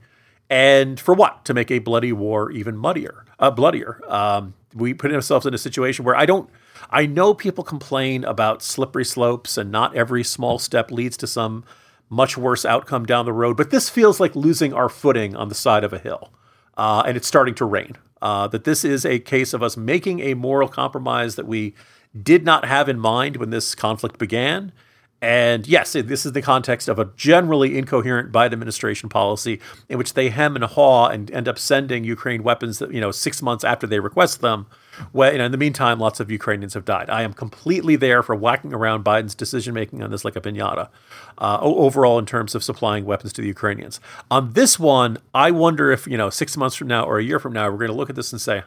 And for what? To make a bloody war even bloodier. We put ourselves in a situation where I know people complain about slippery slopes and not every small step leads to some much worse outcome down the road, but this feels like losing our footing on the side of a hill. And it's starting to rain. That this is a case of us making a moral compromise that we did not have in mind when this conflict began. And yes, this is the context of a generally incoherent Biden administration policy in which they hem and haw and end up sending Ukraine weapons that, 6 months after they request them. Well, in the meantime, lots of Ukrainians have died. I am completely there for whacking around Biden's decision-making on this like a piñata, overall in terms of supplying weapons to the Ukrainians. On this one, I wonder if, 6 months from now or a year from now, we're going to look at this and say,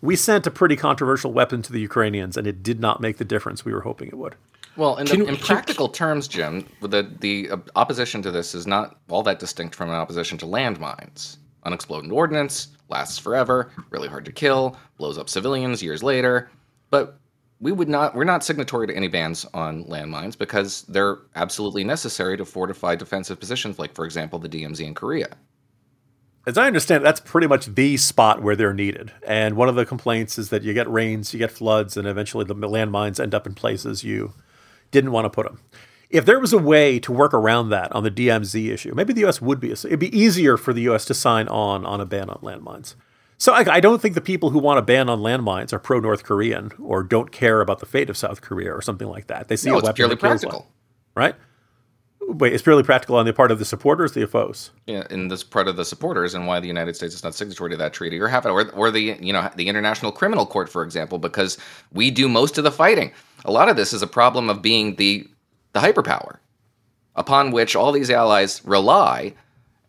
we sent a pretty controversial weapon to the Ukrainians, and it did not make the difference we were hoping it would. Well, in practical terms, Jim, the opposition to this is not all that distinct from an opposition to landmines. Unexploded ordnance lasts forever, really hard to kill, blows up civilians years later. But we're not signatory to any bans on landmines because they're absolutely necessary to fortify defensive positions, like, for example, the DMZ in Korea. As I understand, that's pretty much the spot where they're needed. And one of the complaints is that you get rains, you get floods, and eventually the landmines end up in places you didn't want to put them. If there was a way to work around that on the DMZ issue, maybe the U.S. it'd be easier for the U.S. to sign on a ban on landmines. So I don't think the people who want a ban on landmines are pro-North Korean or don't care about the fate of South Korea or something like that. They see a weapon purely that kills practical, one, right? Wait, it's purely practical on the part of the supporters, the foes. Yeah, in this part of the supporters, and why the United States is not signatory to that treaty, or the International Criminal Court, for example, because we do most of the fighting. A lot of this is a problem of being the hyperpower. upon which all these allies rely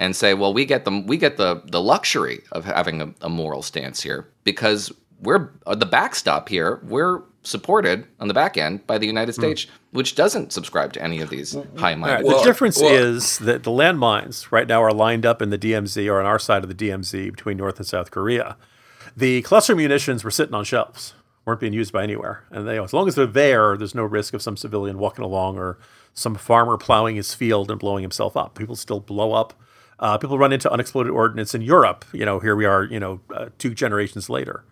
and say, well, we get the luxury of having a moral stance here because we're the backstop here. We're supported on the back end by the United States, which doesn't subscribe to any of these high minds. Right. The difference is that the landmines right now are lined up in the DMZ or on our side of the DMZ between North and South Korea. The cluster munitions were sitting on shelves, weren't being used by anywhere. And they, as long as they're there, there's no risk of some civilian walking along or some farmer plowing his field and blowing himself up. People still blow up. People run into unexploded ordnance in Europe. You know, here we are, you know, two generations later.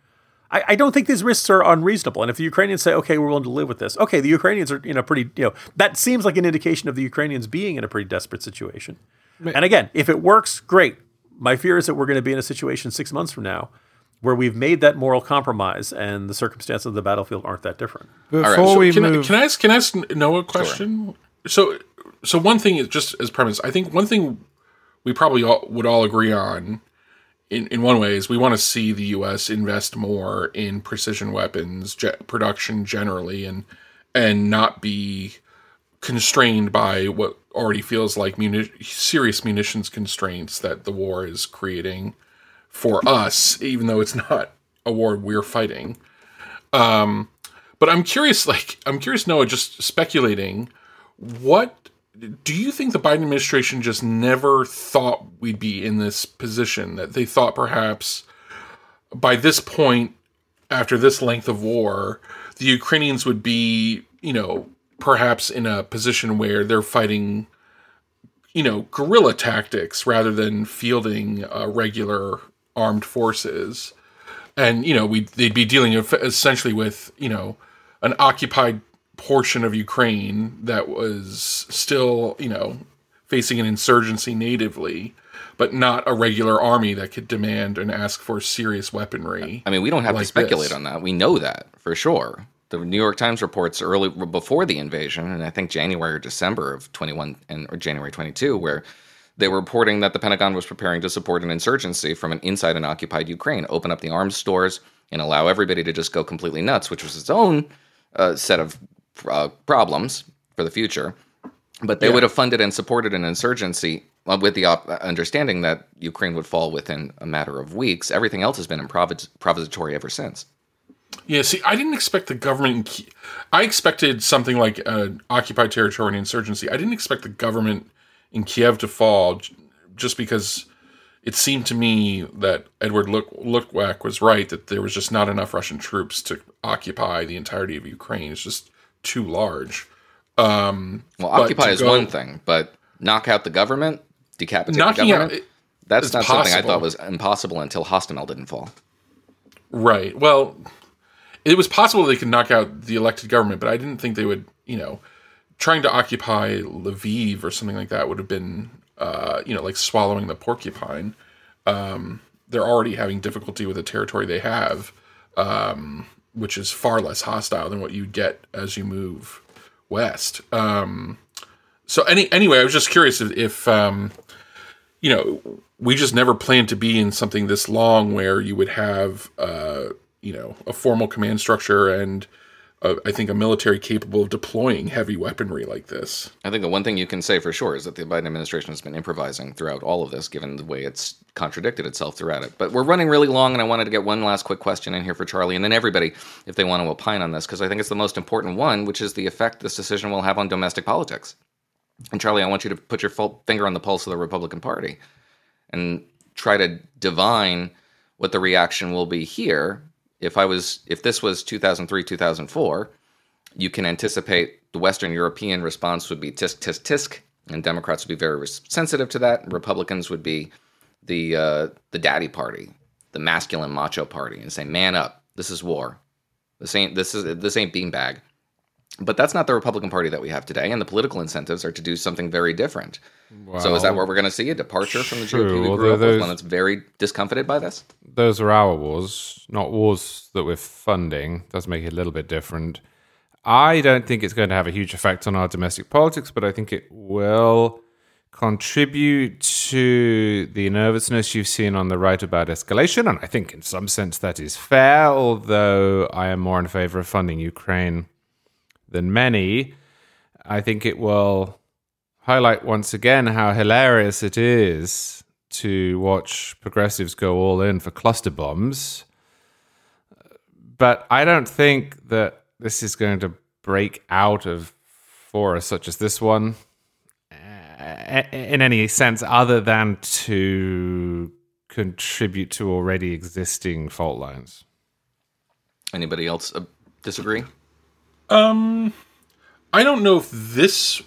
I don't think these risks are unreasonable. And if the Ukrainians say, okay, we're willing to live with this. Okay, the Ukrainians are in a pretty, you know, that seems like an indication of the Ukrainians being in a pretty desperate situation. And again, if it works, great. My fear is that we're going to be in a situation 6 months from now where we've made that moral compromise and the circumstances of the battlefield aren't that different. Can I ask Noah a question? Sure. So one thing is just as premise, I think one thing we probably would all agree on in one way is we want to see the U.S. invest more in precision weapons production generally and not be constrained by what already feels like serious munitions constraints that the war is creating for us, even though it's not a war we're fighting. But I'm curious, Noah, just speculating, what do you think the Biden administration just never thought we'd be in this position? That they thought perhaps by this point, after this length of war, the Ukrainians would be, you know, perhaps in a position where they're fighting, you know, guerrilla tactics rather than fielding regular armed forces. And, you know, they'd be dealing essentially with, you know, an occupied portion of Ukraine that was still, you know, facing an insurgency natively, but not a regular army that could demand and ask for serious weaponry. I mean, we don't have to speculate on that. We know that for sure. The New York Times reports early before the invasion, and I think January or December of 21 or January 22, where they were reporting that the Pentagon was preparing to support an insurgency from inside an occupied Ukraine, open up the arms stores and allow everybody to just go completely nuts, which was its own set of problems for the future. But they would have funded and supported an insurgency with the understanding that Ukraine would fall within a matter of weeks. Everything else has been improvisatory ever since. Yeah, see, I didn't expect the government. I expected something like an occupied territory and insurgency. I didn't expect the government in Kiev to fall, just because it seemed to me that Edward Lukwak was right, that there was just not enough Russian troops to occupy the entirety of Ukraine. It's just too large. Well, occupy is one thing, but knock out the government, decapitate the government, that's not something I thought was impossible until Hostomel didn't fall. Right, well, it was possible they could knock out the elected government, but I didn't think they would, you know, trying to occupy Lviv or something like that would have been, you know, like swallowing the porcupine. They're already having difficulty with the territory they have, which is far less hostile than what you get as you move west. So anyway, I was just curious if you know, we just never planned to be in something this long where you would have, you know, a formal command structure and I think a military capable of deploying heavy weaponry like this. I think the one thing you can say for sure is that the Biden administration has been improvising throughout all of this, given the way it's contradicted itself throughout it. But we're running really long, and I wanted to get one last quick question in here for Charlie and then everybody if they want to opine on this, because I think it's the most important one, which is the effect this decision will have on domestic politics. And Charlie, I want you to put your finger on the pulse of the Republican Party and try to divine what the reaction will be here. If this was 2003, 2004, you can anticipate the Western European response would be tisk, tisk, tisk, and Democrats would be very sensitive to that. And Republicans would be the daddy party, the masculine macho party, and say, "Man up! This is war. This ain't beanbag." But that's not the Republican Party that we have today, and the political incentives are to do something very different. Well, so is that what we're going to see? A departure from the GOP we grew up with, one that's very discomfited by this? Those are our wars, not wars that we're funding. Does make it a little bit different. I don't think it's going to have a huge effect on our domestic politics, but I think it will contribute to the nervousness you've seen on the right about escalation, and I think in some sense that is fair, although I am more in favor of funding Ukraine than many. I think it will highlight once again how hilarious it is to watch progressives go all in for cluster bombs. But I don't think that this is going to break out of fora such as this one in any sense other than to contribute to already existing fault lines. Anybody else disagree? I don't know if this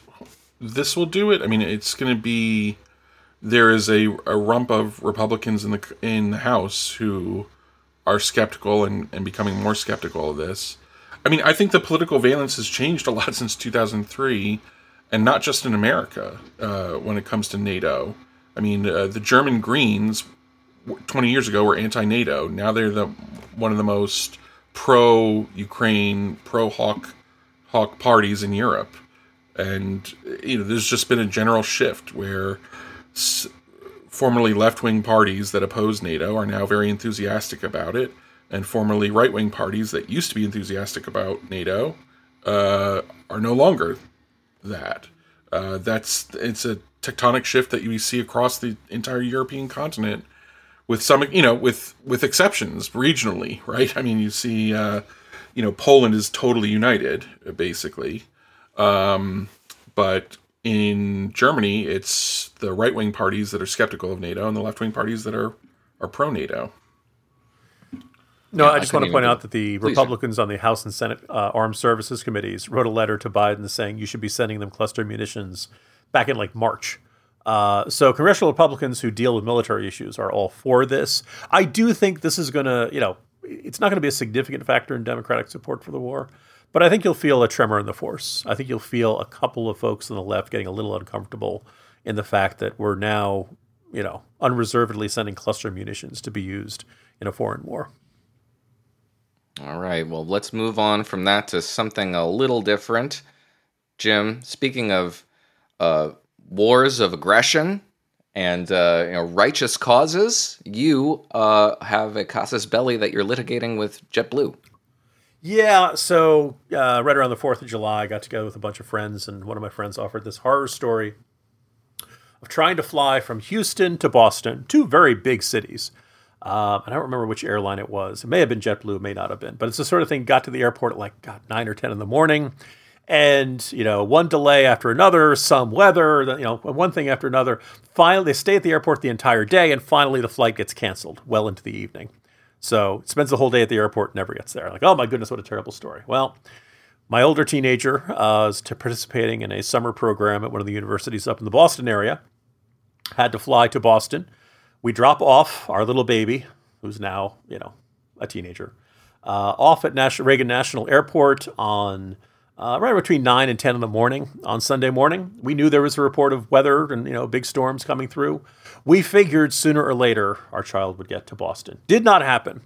will do it. I mean, it's going to be... There is a rump of Republicans in the House who are skeptical and becoming more skeptical of this. I mean, I think the political valence has changed a lot since 2003, and not just in America when it comes to NATO. I mean, the German Greens 20 years ago were anti-NATO. Now they're one of the most pro-Ukraine, pro-hawk parties in Europe. And, you know, there's just been a general shift where formerly left-wing parties that oppose NATO are now very enthusiastic about it, and formerly right-wing parties that used to be enthusiastic about NATO are no longer that. It's a tectonic shift that you see across the entire European continent, with some, you know, with exceptions regionally, right? I mean, you see, you know, Poland is totally united basically, but in Germany, it's the right-wing parties that are skeptical of NATO and the left-wing parties that are pro-NATO. No, yeah, I just want to point out that the Republicans on the House and Senate Armed Services Committees wrote a letter to Biden saying you should be sending them cluster munitions back in like March. So congressional Republicans who deal with military issues are all for this. I do think this is going to, you know, it's not going to be a significant factor in Democratic support for the war. But I think you'll feel a tremor in the force. I think you'll feel a couple of folks on the left getting a little uncomfortable in the fact that we're now, you know, unreservedly sending cluster munitions to be used in a foreign war. All right. Well, let's move on from that to something a little different. Jim, speaking of wars of aggression and you know, righteous causes, you have a casus belli that you're litigating with JetBlue. Yeah, so right around the 4th of July, I got together with a bunch of friends, and one of my friends offered this horror story of trying to fly from Houston to Boston, two very big cities. I don't remember which airline it was. It may have been JetBlue, it may not have been. But it's the sort of thing, got to the airport at like, 9 or 10 in the morning, and, you know, one delay after another, some weather, you know, one thing after another. Finally, they stay at the airport the entire day, and finally the flight gets canceled well into the evening. So spends the whole day at the airport, never gets there. Like, oh my goodness, what a terrible story. Well, my older teenager was participating in a summer program at one of the universities up in the Boston area. Had to fly to Boston. We drop off our little baby, who's now, you know, a teenager, off at Reagan National Airport on right between 9 and 10 in the morning on Sunday morning. We knew there was a report of weather and, you know, big storms coming through. We figured sooner or later our child would get to Boston. Did not happen.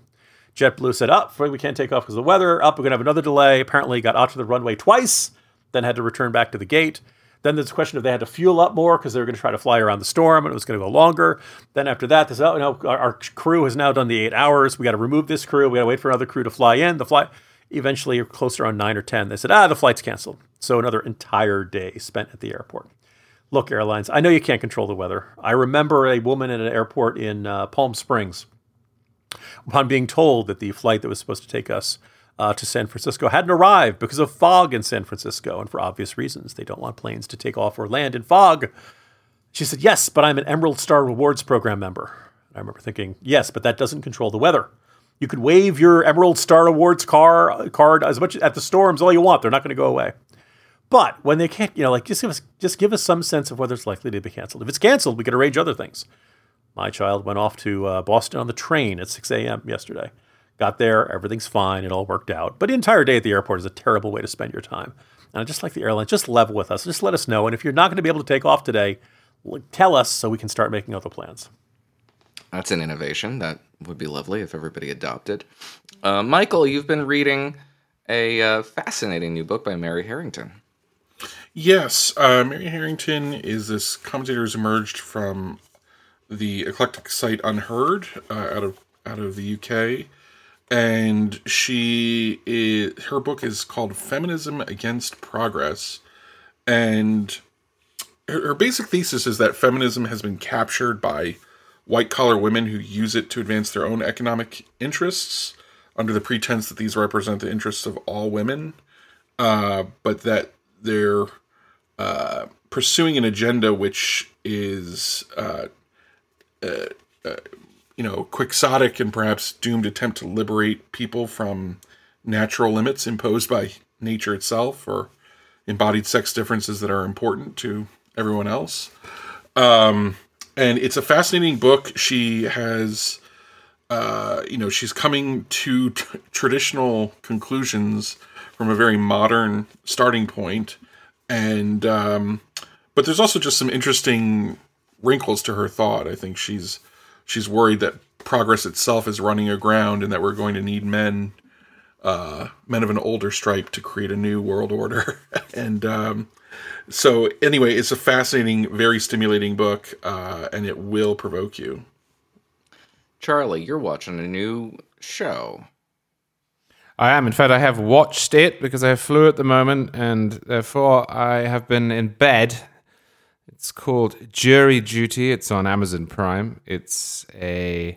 JetBlue said, up, we can't take off because of the weather. Up, we're going to have another delay. Apparently got out to the runway twice, then had to return back to the gate. Then there's a question if they had to fuel up more because they were going to try to fly around the storm and it was going to go longer. Then after that, this, oh, no, our crew has now done the 8 hours. We got to remove this crew. We got to wait for another crew to fly in. The flight eventually closer on 9 or 10. They said, the flight's canceled. So another entire day spent at the airport. Look, airlines, I know you can't control the weather. I remember a woman at an airport in Palm Springs upon being told that the flight that was supposed to take us to San Francisco hadn't arrived because of fog in San Francisco, and for obvious reasons. They don't want planes to take off or land in fog. She said, yes, but I'm an Emerald Star Rewards Program member. I remember thinking, yes, but that doesn't control the weather. You could wave your Emerald Star Awards card as much at the storms all you want. They're not going to go away. But when they can't, you know, like just give us some sense of whether it's likely to be canceled. If it's canceled, we could arrange other things. My child went off to Boston on the train at 6 a.m. yesterday. Got there, everything's fine, it all worked out. But the entire day at the airport is a terrible way to spend your time. And I just like the airline, just level with us, just let us know. And if you're not going to be able to take off today, tell us so we can start making other plans. That's an innovation. That would be lovely if everybody adopted. Michael, you've been reading a fascinating new book by Mary Harrington. Yes. Mary Harrington is this commentator who's emerged from the eclectic site Unheard out of the UK. And her book is called Feminism Against Progress. And her basic thesis is that feminism has been captured by white-collar women who use it to advance their own economic interests under the pretense that these represent the interests of all women, but that they're pursuing an agenda which is, quixotic and perhaps doomed attempt to liberate people from natural limits imposed by nature itself or embodied sex differences that are important to everyone else. And it's a fascinating book. She has, she's coming to traditional conclusions from a very modern starting point. And, but there's also just some interesting wrinkles to her thought. I think she's worried that progress itself is running aground and that we're going to need men of an older stripe to create a new world order. And, so anyway, it's a fascinating, very stimulating book, and it will provoke you. Charlie, you're watching a new show. I am. In fact, I have watched it because I have flu at the moment, and therefore I have been in bed. It's called Jury Duty. It's on Amazon Prime. It's the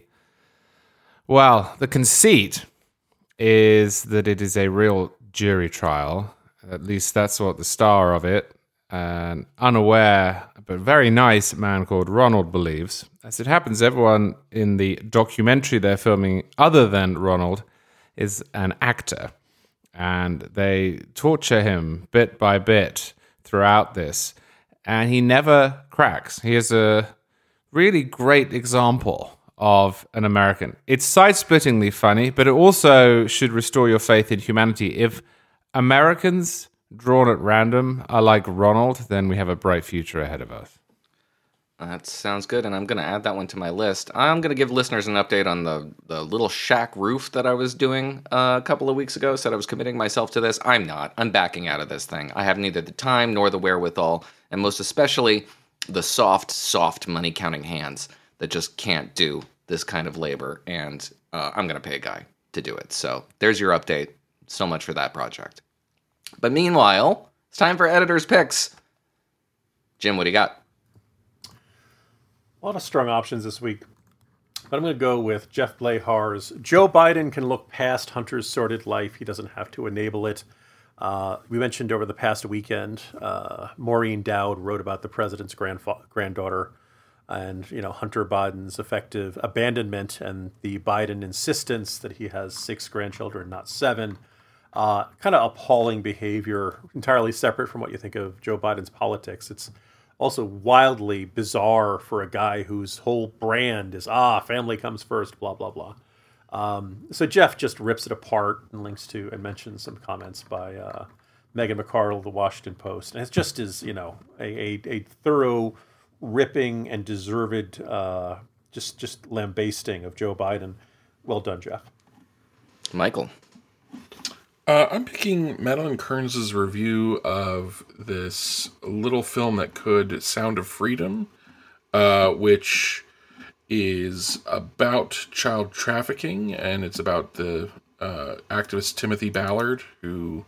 conceit is that it is a real jury trial. At least that's what the star of it, an unaware but very nice man called Ronald, believes. As it happens, everyone in the documentary they're filming other than Ronald is an actor. And they torture him bit by bit throughout this. And he never cracks. He is a really great example of an American. It's side-splittingly funny, but it also should restore your faith in humanity. If Americans drawn at random are like Ronald, then we have a bright future ahead of us. That sounds good, and I'm going to add that one to my list. I'm going to give listeners an update on the little shack roof that I was doing a couple of weeks ago. Said I was committing myself to this. I'm not. I'm backing out of this thing. I have neither the time nor the wherewithal, and most especially the soft money-counting hands that just can't do this kind of labor, and I'm going to pay a guy to do it. So there's your update. So much for that project. But meanwhile, it's time for Editor's Picks. Jim, what do you got? A lot of strong options this week. But I'm going to go with Jeff Blahar's Joe Biden Can Look Past Hunter's Sordid Life. He Doesn't Have to Enable It. We mentioned over the past weekend, Maureen Dowd wrote about the president's granddaughter and, Hunter Biden's effective abandonment and the Biden insistence that he has 6 grandchildren, not 7. Kind of appalling behavior, entirely separate from what you think of Joe Biden's politics. It's also wildly bizarre for a guy whose whole brand is, family comes first, blah, blah, blah. So Jeff just rips it apart and links to and mentions some comments by Megan McArdle of the Washington Post. And it just is, a thorough ripping and deserved just lambasting of Joe Biden. Well done, Jeff. Michael. I'm picking Madeline Kearns' review of this little film that could, Sound of Freedom, which is about child trafficking, and it's about the activist Timothy Ballard, who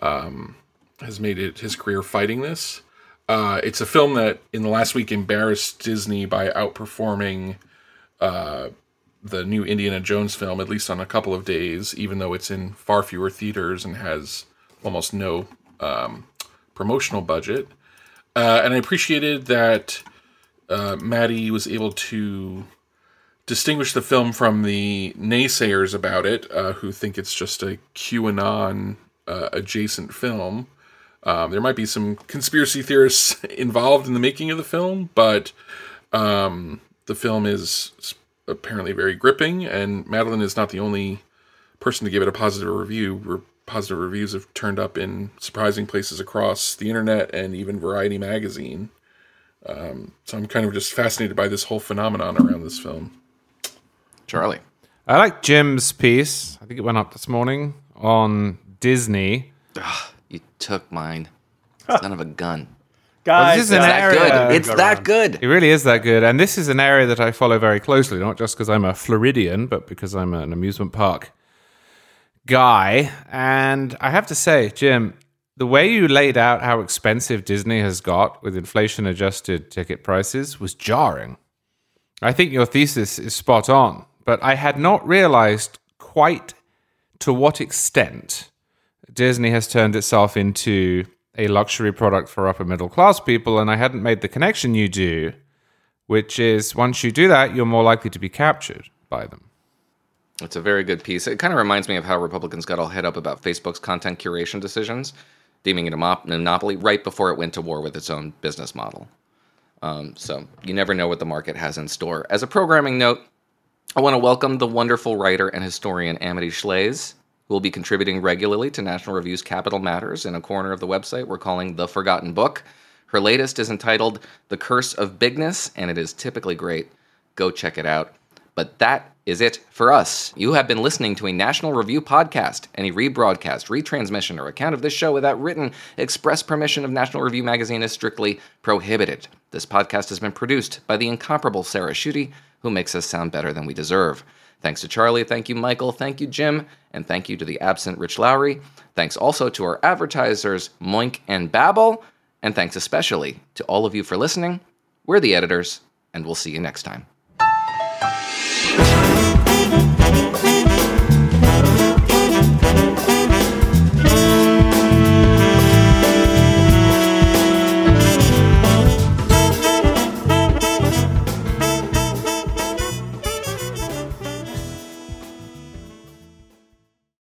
has made it his career fighting this. It's a film that in the last week embarrassed Disney by outperforming the new Indiana Jones film, at least on a couple of days, even though it's in far fewer theaters and has almost no promotional budget. And I appreciated that Maddie was able to distinguish the film from the naysayers about it, who think it's just a QAnon adjacent film. There might be some conspiracy theorists involved in the making of the film, but the film is apparently very gripping, and Madeline is not the only person to give it a positive review. Positive reviews have turned up in surprising places across the internet and even Variety magazine. So I'm kind of just fascinated by this whole phenomenon around this film. Charlie. I like Jim's piece. I think it went up this morning on Disney. Ugh, you took mine. Son of a gun. Guys, this is an area. Good. It's that good. It really is that good. And this is an area that I follow very closely, not just because I'm a Floridian, but because I'm an amusement park guy. And I have to say, Jim, The way you laid out how expensive Disney has got with inflation-adjusted ticket prices was jarring. I think your thesis is spot on, but I had not realized quite to what extent Disney has turned itself into a luxury product for upper-middle-class people, and I hadn't made the connection you do, which is once you do that, you're more likely to be captured by them. It's a very good piece. It kind of reminds me of how Republicans got all head up about Facebook's content curation decisions, deeming it a monopoly right before it went to war with its own business model. So you never know what the market has in store. As a programming note, I want to welcome the wonderful writer and historian Amity Schles, who will be contributing regularly to National Review's Capital Matters in a corner of the website we're calling The Forgotten Book. Her latest is entitled The Curse of Bigness, and it is typically great. Go check it out. But that is it for us. You have been listening to a National Review podcast. Any rebroadcast, retransmission, or account of this show without written express permission of National Review magazine is strictly prohibited. This podcast has been produced by the incomparable Sarah Schutte, who makes us sound better than we deserve. Thanks to Charlie, thank you Michael, thank you Jim, and thank you to the absent Rich Lowry. Thanks also to our advertisers Moink and Babbel, and thanks especially to all of you for listening. We're the editors, and we'll see you next time.